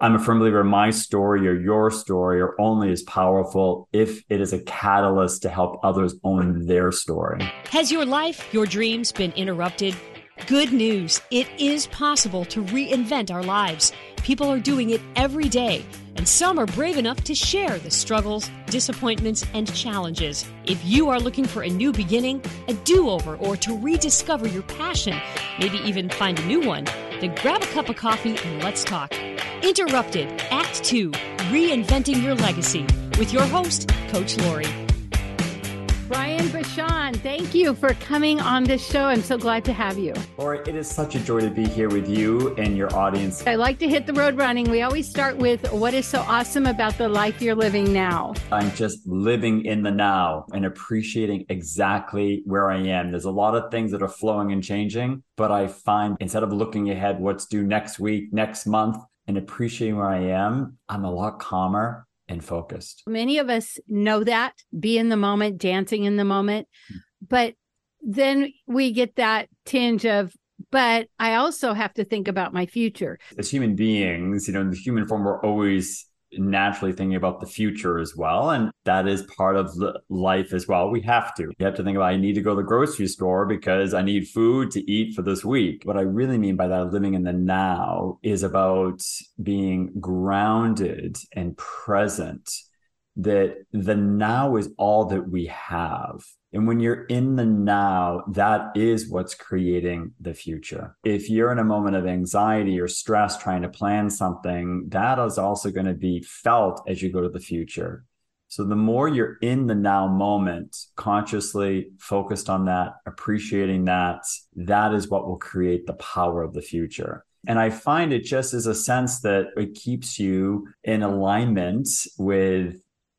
I'm a firm believer my story or your story are only as powerful if it is a catalyst to help others own their story. Has your life, your dreams been interrupted? Good news. It is possible to reinvent our lives. People are doing it every day, and some are brave enough to share the struggles, disappointments, and challenges. If you are looking for a new beginning, a do-over, or to rediscover your passion, maybe even find a new one, then grab a cup of coffee and let's talk. Interrupted, Act 2, Reinventing Your Legacy, with your host, Coach Lori. Brian Bachand, thank you for coming on this show. I'm so glad to have you. Lori, it is such a joy to be here with you and your audience. I like to hit the road running. We always start with what is so awesome about the life you're living now. I'm just living in the now and appreciating exactly where I am. There's a lot of things that are flowing and changing, but I find instead of looking ahead what's due next week, next month, and appreciating where I am, I'm a lot calmer and focused. Many of us know that, be in the moment, dancing in the moment. But then we get that tinge of, but I also have to think about my future. As human beings, in the human form, we're always naturally thinking about the future as well. And that is part of life as well. You have to think about, I need to go to the grocery store because I need food to eat for this week. What I really mean by that, living in the now, is about being grounded and present, that the now is all that we have. And when you're in the now, that is what's creating the future. If you're in a moment of anxiety or stress trying to plan something, that is also going to be felt as you go to the future. So the more you're in the now moment, consciously focused on that, appreciating that, that is what will create the power of the future. And I find it just is a sense that it keeps you in alignment with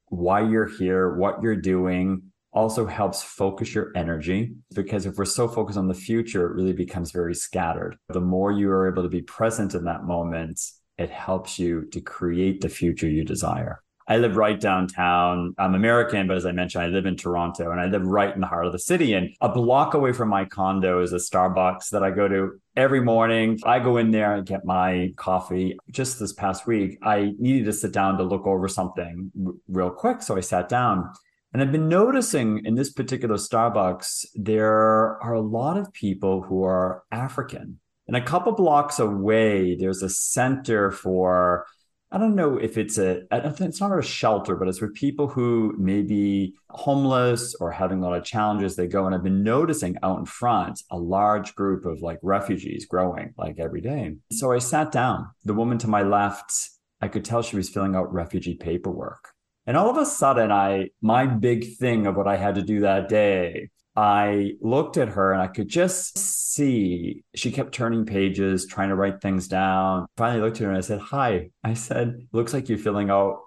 why you're here, what you're doing. Also helps focus your energy, because if we're so focused on the future, it really becomes very scattered. The more you are able to be present in that moment, it helps you to create the future you desire. I live right downtown. I'm American, but as I mentioned, I live in Toronto, and I live right in the heart of the city. And a block away from my condo is a Starbucks that I go to every morning. I go in there and get my coffee. Just this past week, I needed to sit down to look over something real quick. So I sat down. And I've been noticing in this particular Starbucks, there are a lot of people who are African. And a couple blocks away, there's a center for, it's not a shelter, but it's for people who may be homeless or having a lot of challenges. They go, and I've been noticing out in front, a large group of refugees growing every day. So I sat down. The woman to my left, I could tell she was filling out refugee paperwork. And all of a sudden, my big thing of what I had to do that day, I looked at her and I could just see she kept turning pages, trying to write things down. Finally, I looked at her and I said, "Hi." I said, "Looks like you're filling out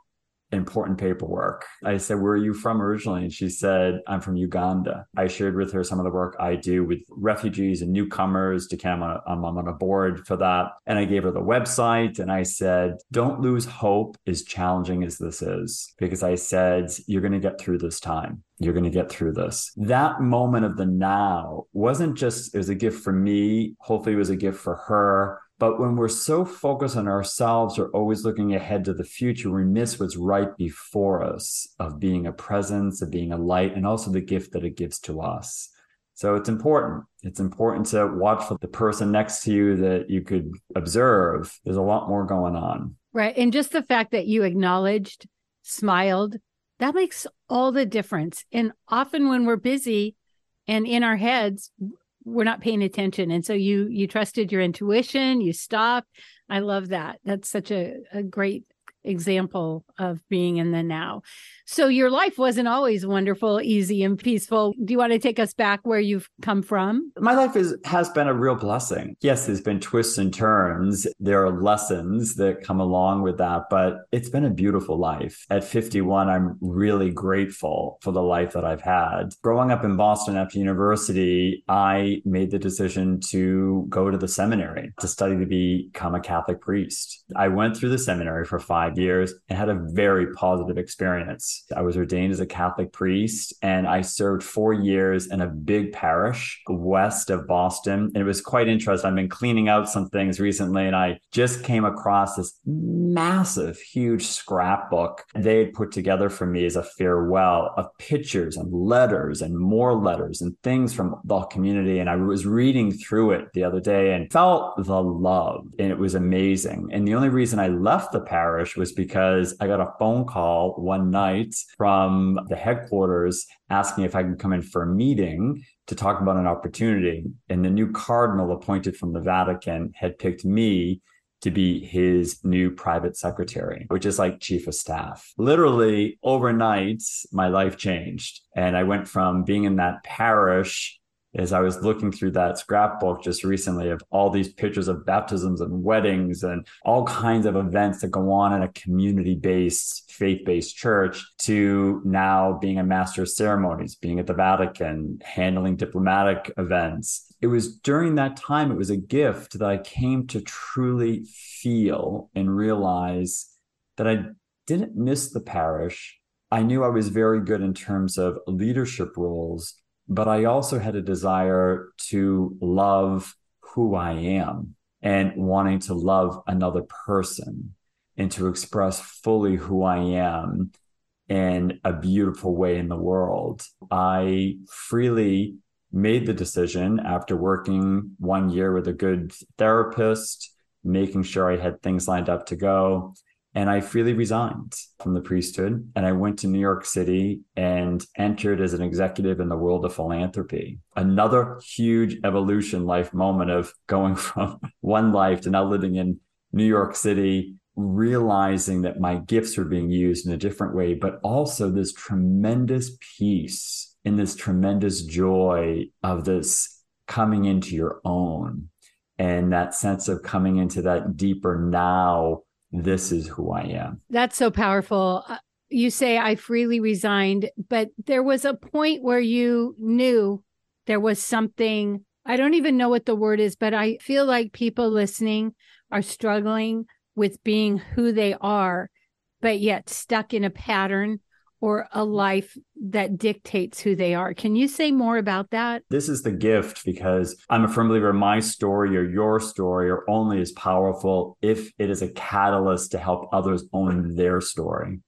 important paperwork." I said, "Where are you from originally?" And she said, "I'm from Uganda." I shared with her some of the work I do with refugees and newcomers to Canada. I'm on a board for that. And I gave her the website and I said, "Don't lose hope, as challenging as this is." Because I said, "You're going to get through this time. You're going to get through this." That moment of the now wasn't just, it was a gift for me. Hopefully it was a gift for her. But when we're so focused on ourselves or always looking ahead to the future, we miss what's right before us of being a presence, of being a light, and also the gift that it gives to us. So it's important. It's important to watch for the person next to you that you could observe. There's a lot more going on. Right. And just the fact that you acknowledged, smiled, that makes all the difference. And often when we're busy and in our heads, we're not paying attention. And so you trusted your intuition, you stopped. I love that. That's such a great example of being in the now. So your life wasn't always wonderful, easy, and peaceful. Do you want to take us back where you've come from? My life has been a real blessing. Yes, there's been twists and turns. There are lessons that come along with that, but it's been a beautiful life. At 51, I'm really grateful for the life that I've had. Growing up in Boston after university, I made the decision to go to the seminary to study to become a Catholic priest. I went through the seminary for 5 5 years and had a very positive experience. I was ordained as a Catholic priest and I served 4 years in a big parish west of Boston. And it was quite interesting. I've been cleaning out some things recently and I just came across this massive, huge scrapbook they had put together for me as a farewell of pictures and letters and more letters and things from the community. And I was reading through it the other day and felt the love. And it was amazing. And the only reason I left the parish was because I got a phone call one night from the headquarters asking if I could come in for a meeting to talk about an opportunity. And the new cardinal appointed from the Vatican had picked me to be his new private secretary, which is like chief of staff. Literally overnight, my life changed. And I went from being in that parish, as I was looking through that scrapbook just recently, of all these pictures of baptisms and weddings and all kinds of events that go on in a community-based, faith-based church, to now being a master of ceremonies, being at the Vatican, handling diplomatic events. It was during that time, it was a gift that I came to truly feel and realize that I didn't miss the parish. I knew I was very good in terms of leadership roles, but I also had a desire to love who I am and wanting to love another person and to express fully who I am in a beautiful way in the world. I freely made the decision after working 1 year with a good therapist, making sure I had things lined up to go. And I freely resigned from the priesthood. And I went to New York City and entered as an executive in the world of philanthropy. Another huge evolution life moment of going from one life to now living in New York City, realizing that my gifts were being used in a different way, but also this tremendous peace and this tremendous joy of this coming into your own and that sense of coming into that deeper now. This is who I am. That's so powerful. You say I freely resigned, but there was a point where you knew there was something, I don't even know what the word is, but I feel like people listening are struggling with being who they are, but yet stuck in a pattern or a life that dictates who they are. Can you say more about that? This is the gift, because I'm a firm believer my story or your story are only as powerful if it is a catalyst to help others own their story.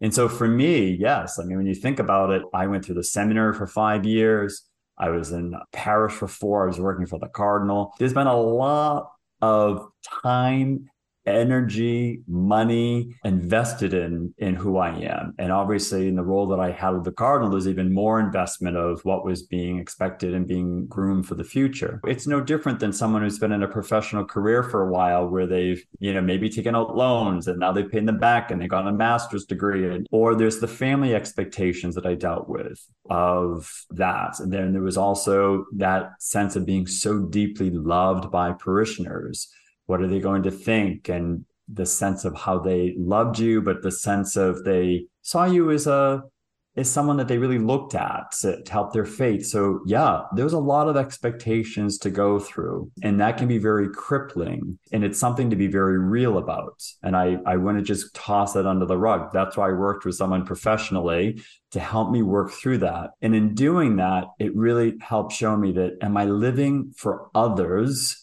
And so for me, yes, I mean, when you think about it, I went through the seminary for 5 years. I was in parish for 4. I was working for the cardinal. There's been a lot of time, energy, money invested in who I am. And obviously in the role that I had with the cardinal, there's even more investment of what was being expected and being groomed for the future. It's no different than someone who's been in a professional career for a while where they've, maybe taken out loans and now they've paid them back and they got a master's degree. Or there's the family expectations that I dealt with of that. And then there was also that sense of being so deeply loved by parishioners. What are they going to think? And the sense of how they loved you, but the sense of they saw you as someone that they really looked at to help their faith. So yeah, there's a lot of expectations to go through, and that can be very crippling, and it's something to be very real about. And I wouldn't just toss it under the rug. That's why I worked with someone professionally to help me work through that. And in doing that, it really helped show me that, am I living for others?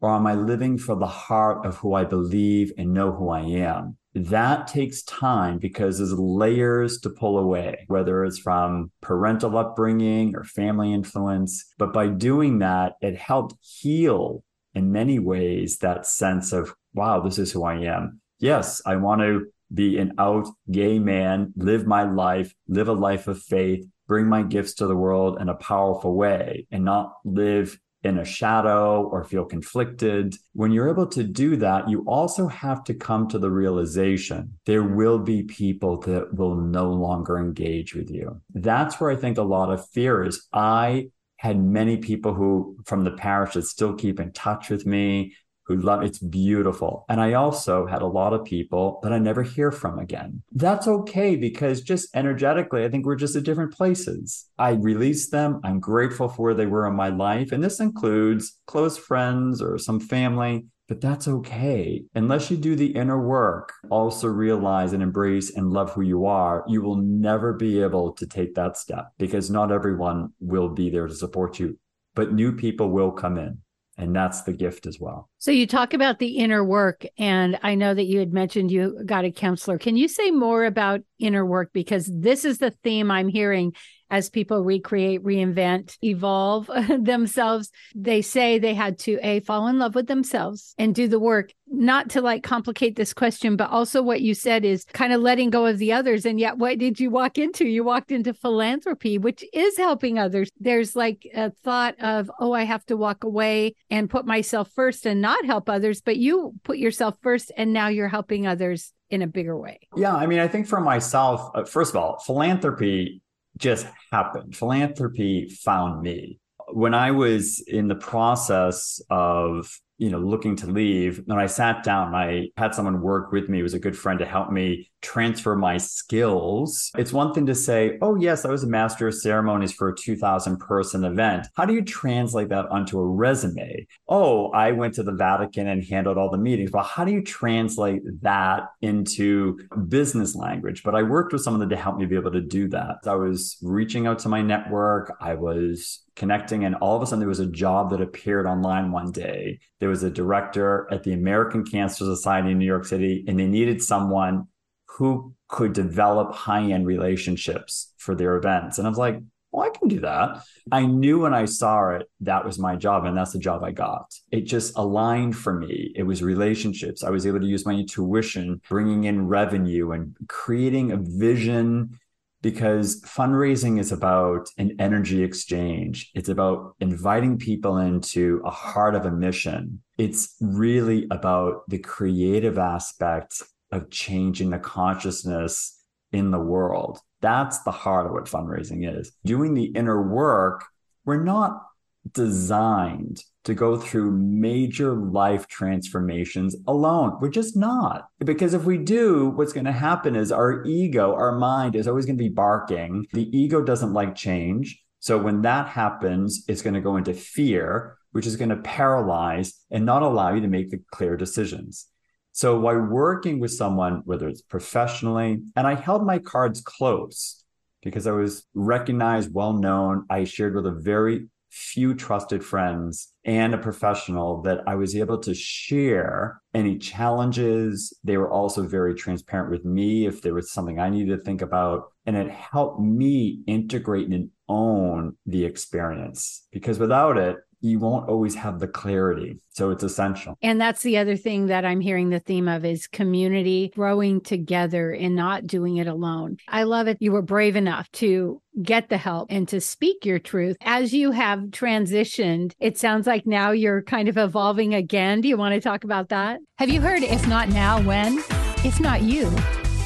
Or am I living for the heart of who I believe and know who I am? That takes time, because there's layers to pull away, whether it's from parental upbringing or family influence. But by doing that, it helped heal in many ways that sense of, wow, this is who I am. Yes, I want to be an out gay man, live my life, live a life of faith, bring my gifts to the world in a powerful way, and not live in a shadow or feel conflicted. When you're able to do that, you also have to come to the realization there will be people that will no longer engage with you. That's where I think a lot of fear is. I had many people who from the parish that still keep in touch with me, who love, it's beautiful. And I also had a lot of people that I never hear from again. That's okay, because just energetically, I think we're just at different places. I release them. I'm grateful for where they were in my life. And this includes close friends or some family but that's okay. Unless you do the inner work, also realize and embrace and love who you are, you will never be able to take that step because not everyone will be there to support you, but new people will come in. And that's the gift as well. So you talk about the inner work, and I know that you had mentioned you got a counselor. Can you say more about inner work? Because this is the theme I'm hearing as people recreate, reinvent, evolve themselves. They say they had to, A, fall in love with themselves and do the work, not to like complicate this question, but also what you said is kind of letting go of the others. And yet what did you walk into? You walked into philanthropy, which is helping others. There's like a thought of, oh, I have to walk away and put myself first and not help others, but you put yourself first and now you're helping others in a bigger way. Yeah. I mean, I think for myself, first of all, philanthropy just happened. Philanthropy found me. When I was in the process of, looking to leave, when I sat down, I had someone work with me, who was a good friend, to help me transfer my skills. It's one thing to say, oh, yes, I was a master of ceremonies for a 2,000-person event. How do you translate that onto a resume? Oh, I went to the Vatican and handled all the meetings. Well, how do you translate that into business language? But I worked with someone to help me be able to do that. I was reaching out to my network. I was connecting, and all of a sudden there was a job that appeared online one day. There was a director at the American Cancer Society in New York City, and they needed someone who could develop high-end relationships for their events. And I was like, well, I can do that. I knew when I saw it, that was my job, and that's the job I got. It just aligned for me. It was relationships. I was able to use my intuition, bringing in revenue and creating a vision, because fundraising is about an energy exchange. It's about inviting people into a heart of a mission. It's really about the creative aspect of changing the consciousness in the world. That's the heart of what fundraising is. Doing the inner work, we're not designed to go through major life transformations alone. We're just not. Because if we do, what's going to happen is our ego, our mind is always going to be barking. The ego doesn't like change. So when that happens, it's going to go into fear, which is going to paralyze and not allow you to make the clear decisions. So while working with someone, whether it's professionally, and I held my cards close because I was recognized, well-known. I shared with a very few trusted friends and a professional that I was able to share any challenges. They were also very transparent with me if there was something I needed to think about. And it helped me integrate and own the experience, because without it, you won't always have the clarity. So it's essential. And that's the other thing that I'm hearing the theme of is community, growing together and not doing it alone. I love it. You were brave enough to get the help and to speak your truth. As you have transitioned, it sounds like now you're kind of evolving again. Do you want to talk about that? Have you heard, if not now, when? If not you,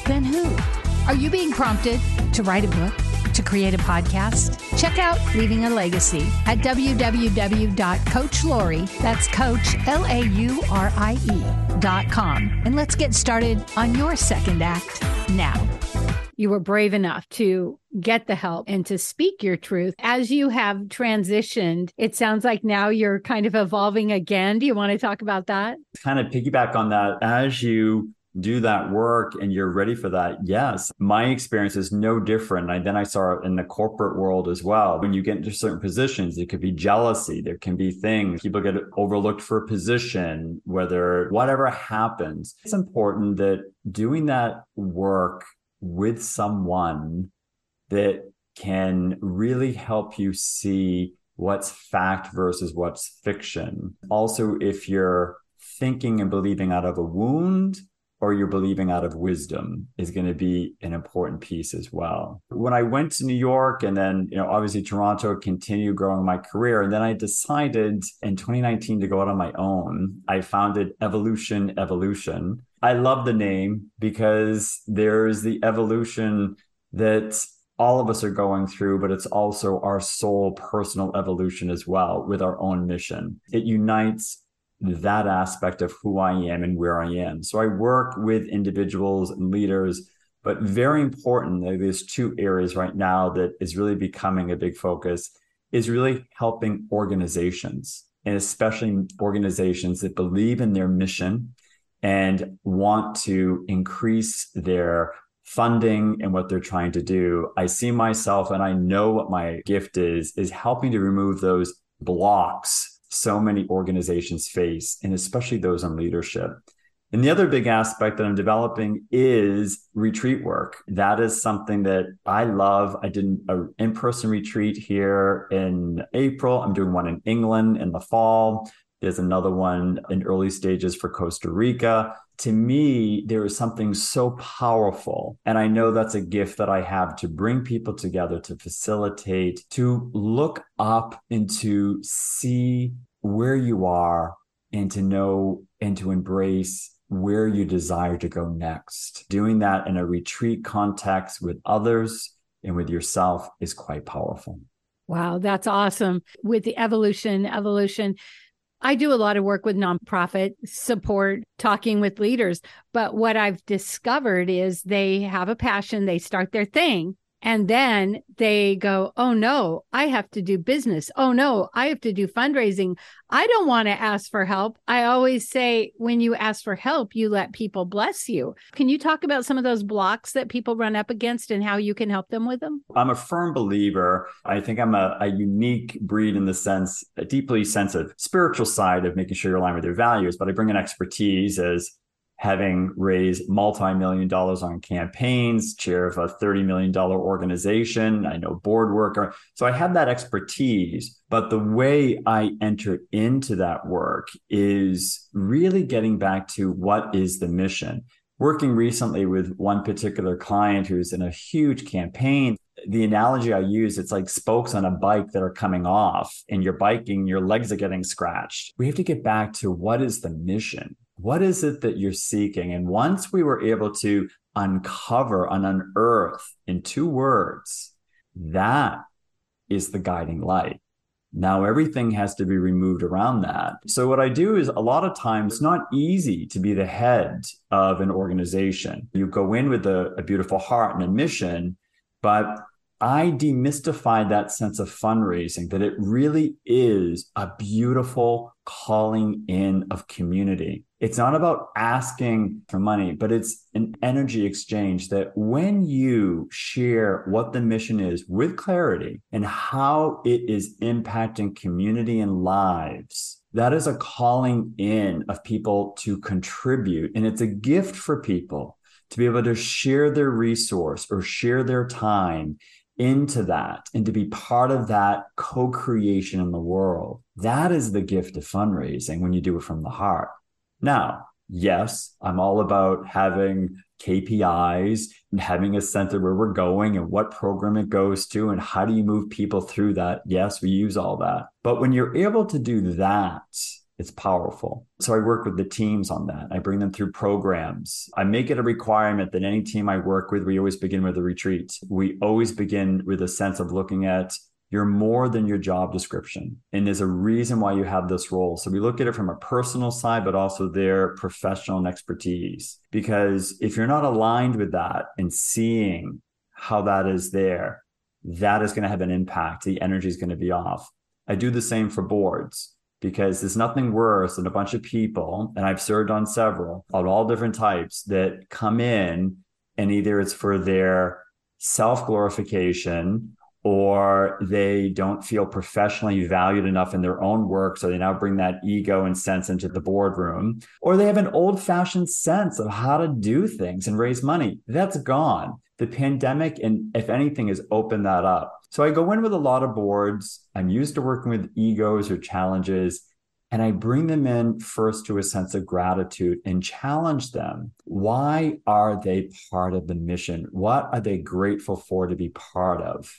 then who? Are you being prompted to write a book? To create a podcast? Check out Leaving a Legacy at www.coachlaurie.com. That's coach, Laurie.com. And let's get started on your second act now. You were brave enough to get the help and to speak your truth. As you have transitioned, it sounds like now you're kind of evolving again. Do you want to talk about that? Kind of piggyback on that. As you do that work and you're ready for that. Yes, my experience is no different. I saw it in the corporate world as well. When you get into certain positions, there could be jealousy. There can be things. People get overlooked for a position, whatever happens. It's important that doing that work with someone that can really help you see what's fact versus what's fiction. Also, if you're thinking and believing out of a wound, or you're believing out of wisdom, is going to be an important piece as well. When I went to New York and then, obviously Toronto, continued growing my career. And then I decided in 2019 to go out on my own. I founded Evolution Evolution. I love the name because there's the evolution that all of us are going through, but it's also our soul personal evolution as well with our own mission. It unites that aspect of who I am and where I am. So I work with individuals and leaders, but very important, there's two areas right now that is really becoming a big focus, is really helping organizations. and especially organizations that believe in their mission and want to increase their funding and what they're trying to do. I see myself, and I know what my gift is helping to remove those blocks so many organizations face, and especially those on leadership. And the other big aspect that I'm developing is retreat work. That is something that I love. I did an in-person retreat here in April. I'm doing one in England in the fall. There's another one in early stages for Costa Rica. To me, there is something so powerful. And I know that's a gift that I have, to bring people together, to facilitate, to look up and to see where you are, and to know and to embrace where you desire to go next. Doing that in a retreat context with others and with yourself is quite powerful. Wow, that's awesome. With the evolution, I do a lot of work with nonprofit support, talking with leaders. But what I've discovered is they have a passion, they start their thing, and then they go, oh no, I have to do business. Oh no, I have to do fundraising. I don't want to ask for help. I always say, when you ask for help, you let people bless you. Can you talk about some of those blocks that people run up against and how you can help them with them? I'm a firm believer. I think I'm a unique breed in the sense, a deeply sensitive spiritual side of making sure you're aligned with your values, but I bring an expertise as having raised multi-millions of dollars on campaigns, chair of a $30 million organization. I know board work. So I have that expertise, but the way I enter into that work is really getting back to what is the mission. Working recently with one particular client who's in a huge campaign, the analogy I use, it's like spokes on a bike that are coming off and you're biking, your legs are getting scratched. We have to get back to what is the mission? What is it that you're seeking? And once we were able to uncover and unearth in two words, that is the guiding light. Now everything has to be removed around that. So what I do is, a lot of times it's not easy to be the head of an organization. You go in with a beautiful heart and a mission, but I demystified that sense of fundraising, that it really is a beautiful calling in of community. It's not about asking for money, but it's an energy exchange, that when you share what the mission is with clarity and how it is impacting community and lives, that is a calling in of people to contribute. And it's a gift for people to be able to share their resource or share their time into that and to be part of that co-creation in the world. That is the gift of fundraising when you do it from the heart. Now, yes, I'm all about having KPIs and having a sense of where we're going and what program it goes to and how do you move people through that. Yes, we use all that. But when you're able to do that, it's powerful. So I work with the teams on that. I bring them through programs. I make it a requirement that any team I work with, we always begin with a retreat. We always begin with a sense of looking at, you're more than your job description. And there's a reason why you have this role. So we look at it from a personal side, but also their professional and expertise. Because if you're not aligned with that and seeing how that is there, that is going to have an impact. The energy is going to be off. I do the same for boards. Because there's nothing worse than a bunch of people, and I've served on several, on all different types, that come in and either it's for their self-glorification or they don't feel professionally valued enough in their own work. So they now bring that ego and sense into the boardroom, or they have an old-fashioned sense of how to do things and raise money. That's gone. The pandemic, and if anything, has opened that up. So I go in with a lot of boards. I'm used to working with egos or challenges, and I bring them in first to a sense of gratitude and challenge them. Why are they part of the mission? What are they grateful for to be part of?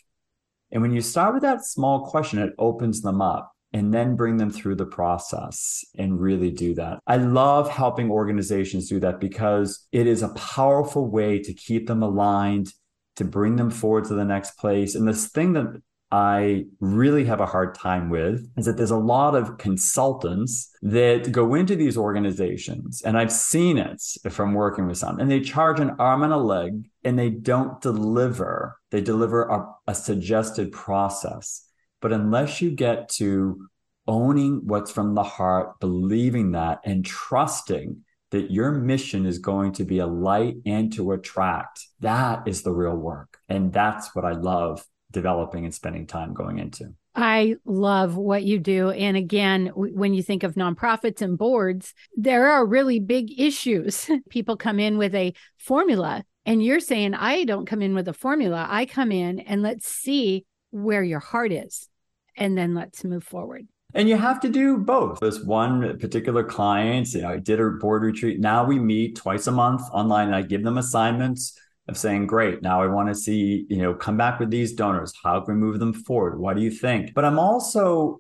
And when you start with that small question, it opens them up, and then bring them through the process and really do that. I love helping organizations do that because it is a powerful way to keep them aligned, to bring them forward to the next place. And this thing that I really have a hard time with is that there's a lot of consultants that go into these organizations, and I've seen it from working with some, and they charge an arm and a leg and they don't deliver. They deliver a suggested process. But unless you get to owning what's from the heart, believing that, and trusting that your mission is going to be a light and to attract. That is the real work. And that's what I love developing and spending time going into. I love what you do. And again, when you think of nonprofits and boards, there are really big issues. People come in with a formula, and you're saying, I don't come in with a formula. I come in and let's see where your heart is, and then let's move forward. And you have to do both. This one particular client, I did a board retreat. Now we meet twice a month online, and I give them assignments of saying, great, now I want to see, come back with these donors. How can we move them forward? What do you think? But I also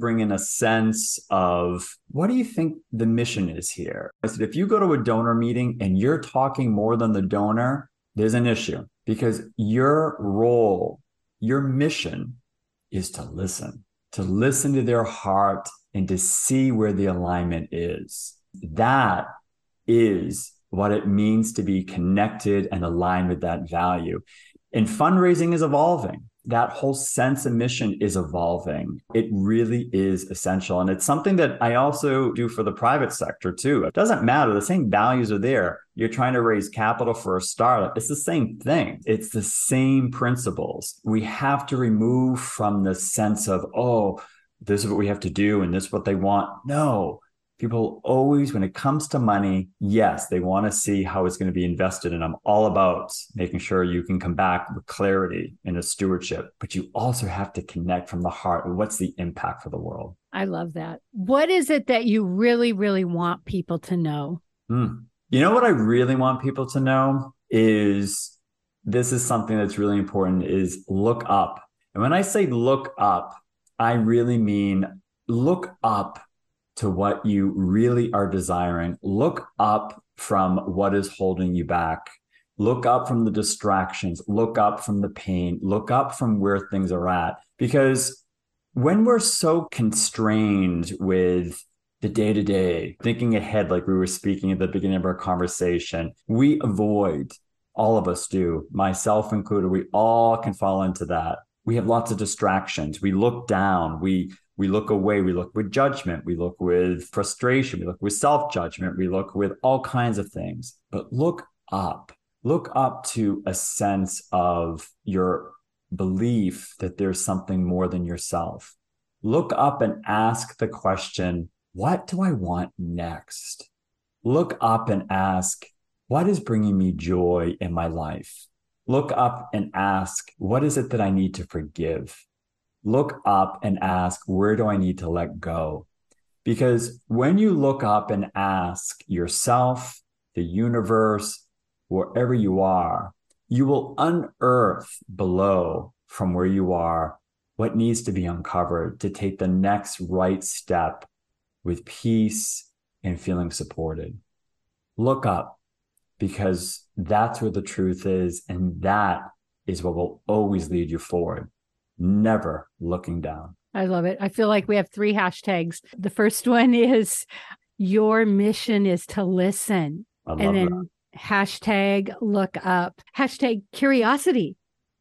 bring in a sense of, what do you think the mission is here? I said, if you go to a donor meeting and you're talking more than the donor, there's an issue, because your role, your mission is to listen to their heart and to see where the alignment is. That is what it means to be connected and aligned with that value. And fundraising is evolving. That whole sense of mission is evolving. It really is essential. And it's something that I also do for the private sector too. It doesn't matter. The same values are there. You're trying to raise capital for a startup. It's the same thing. It's the same principles. We have to remove from the sense of, oh, this is what we have to do and this is what they want. No. People always, when it comes to money, yes, they want to see how it's going to be invested. And I'm all about making sure you can come back with clarity and a stewardship, but you also have to connect from the heart. What's the impact for the world? I love that. What is it that you really, really want people to know? You know what I really want people to know is, this is something that's really important, is look up. And when I say look up, I really mean look up to what you really are desiring. Look up from what is holding you back. Look up from the distractions. Look up from the pain. Look up from where things are at. Because when we're so constrained with the day-to-day, thinking ahead, like we were speaking at the beginning of our conversation, we avoid, all of us do, myself included, we all can fall into that. We have lots of distractions. We look down. We look away, we look with judgment, we look with frustration, we look with self-judgment, we look with all kinds of things. But look up to a sense of your belief that there's something more than yourself. Look up and ask the question, what do I want next? Look up and ask, what is bringing me joy in my life? Look up and ask, what is it that I need to forgive? Look up and ask, where do I need to let go? Because when you look up and ask yourself, the universe, wherever you are, you will unearth below from where you are what needs to be uncovered to take the next right step with peace and feeling supported. Look up, because that's where the truth is, and that is what will always lead you forward. Never looking down. I love it. I feel like we have 3 hashtags. The first one is, your mission is to listen. I love and then that. Hashtag look up, hashtag curiosity.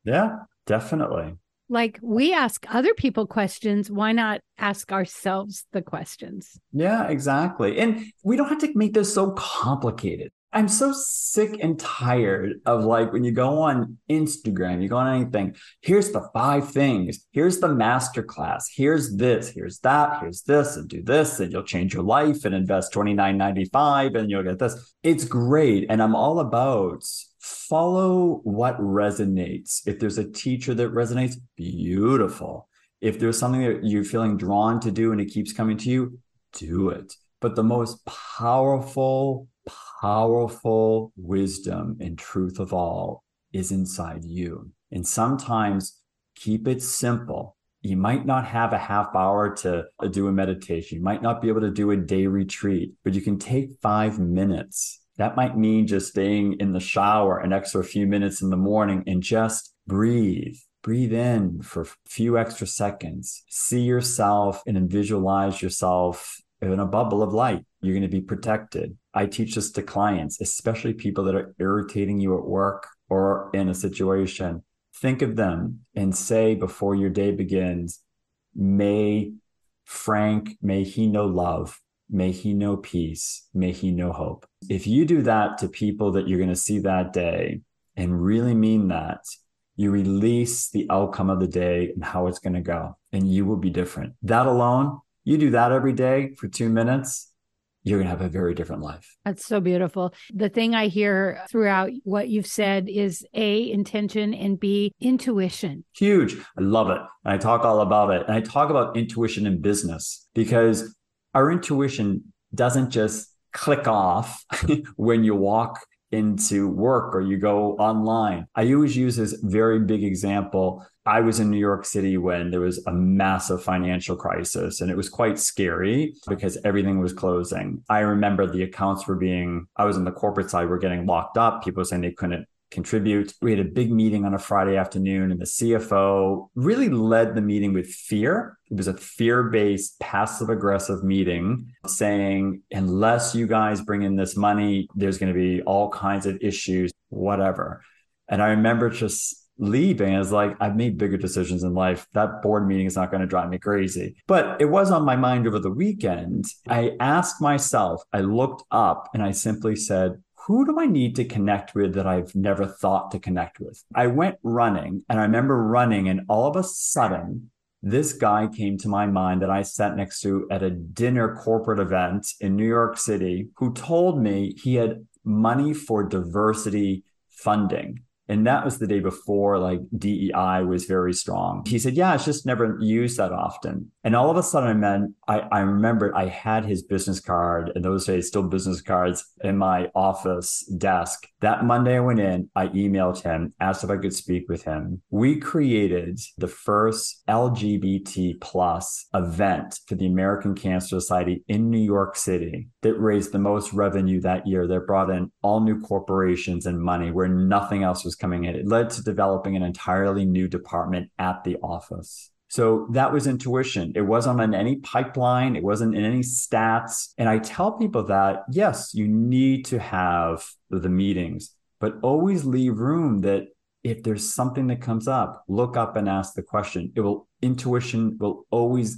Yeah, definitely. Like, we ask other people questions. Why not ask ourselves the questions? Yeah, exactly. And we don't have to make this so complicated. I'm so sick and tired of, like, when you go on Instagram, you go on anything, here's the 5 things, here's the masterclass, here's this, here's that, here's this, and do this, and you'll change your life and invest $29.95 and you'll get this. It's great. And I'm all about follow what resonates. If there's a teacher that resonates, beautiful. If there's something that you're feeling drawn to do and it keeps coming to you, do it. But the most powerful wisdom and truth of all is inside you. And sometimes keep it simple. You might not have a half hour to do a meditation. You might not be able to do a day retreat, but you can take 5 minutes. That might mean just staying in the shower an extra few minutes in the morning and just breathe. Breathe in for a few extra seconds. See yourself and visualize yourself in a bubble of light. You're going to be protected. I teach this to clients, especially people that are irritating you at work or in a situation. Think of them and say, before your day begins, may Frank, may he know love, may he know peace, may he know hope. If you do that to people that you're going to see that day and really mean that, you release the outcome of the day and how it's going to go, and you will be different. That alone, you do that every day for 2 minutes, you're going to have a very different life. That's so beautiful. The thing I hear throughout what you've said is A, intention, and B, intuition. Huge. I love it. And I talk all about it. And I talk about intuition in business because our intuition doesn't just click off when you walk into work or you go online. I always use this very big example. I was in New York City when there was a massive financial crisis, and it was quite scary because everything was closing. I remember the accounts were I was on the corporate side, were getting locked up. People were saying they couldn't contribute. We had a big meeting on a Friday afternoon, and the CFO really led the meeting with fear. It was a fear-based, passive-aggressive meeting saying, unless you guys bring in this money, there's going to be all kinds of issues, whatever. And I remember just leaving. I was like, I've made bigger decisions in life. That board meeting is not going to drive me crazy. But it was on my mind over the weekend. I asked myself, I looked up and I simply said, who do I need to connect with that I've never thought to connect with? I went running, and I remember running, and all of a sudden, this guy came to my mind that I sat next to at a dinner corporate event in New York City, who told me he had money for diversity funding. And that was the day before, like, DEI was very strong. He said, yeah, it's just never used that often. And all of a sudden, I remembered I had his business card, and those days still business cards, in my office desk. That Monday I went in, I emailed him, asked if I could speak with him. We created the first LGBT plus event for the American Cancer Society in New York City that raised the most revenue that year. That brought in all new corporations and money where nothing else was coming in. It led to developing an entirely new department at the office. So that was intuition. It wasn't on any pipeline. It wasn't in any stats. And I tell people that, yes, you need to have the meetings, but always leave room that if there's something that comes up, look up and ask the question. Intuition will always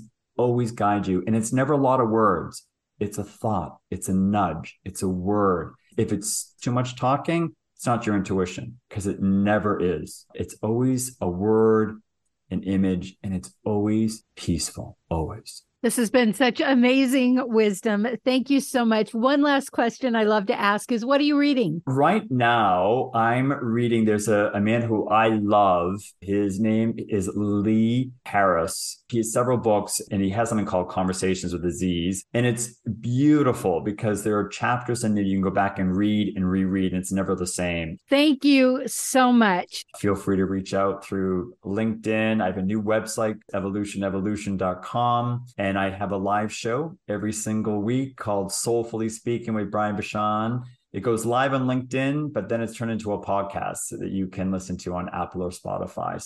guide you. And it's never a lot of words. It's a thought. It's a nudge. It's a word. If it's too much talking, it's not your intuition, because it never is. It's always a word, an image, and it's always peaceful, always. This has been such amazing wisdom. Thank you so much. One last question I love to ask is, what are you reading? Right now, I'm reading, there's a man who I love. His name is Lee Harris. He has several books, and he has something called Conversations with Disease. And it's beautiful because there are chapters in there you can go back and read and reread, and it's never the same. Thank you so much. Feel free to reach out through LinkedIn. I have a new website, evolutionevolution.com. And I have a live show every single week called Soulfully Speaking with Brian Bachand. It goes live on LinkedIn, but then it's turned into a podcast so that you can listen to on Apple or Spotify.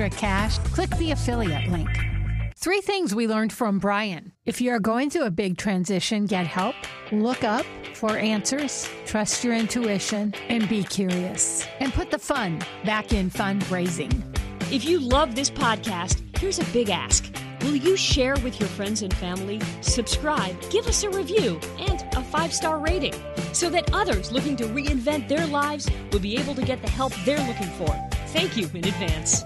cash, click the affiliate link. 3 things we learned from Brian. If you're going through a big transition, get help, look up for answers, trust your intuition, and be curious. And put the fun back in fundraising. If you love this podcast, here's a big ask. Will you share with your friends and family, subscribe, give us a review, and a 5-star rating so that others looking to reinvent their lives will be able to get the help they're looking for? Thank you in advance.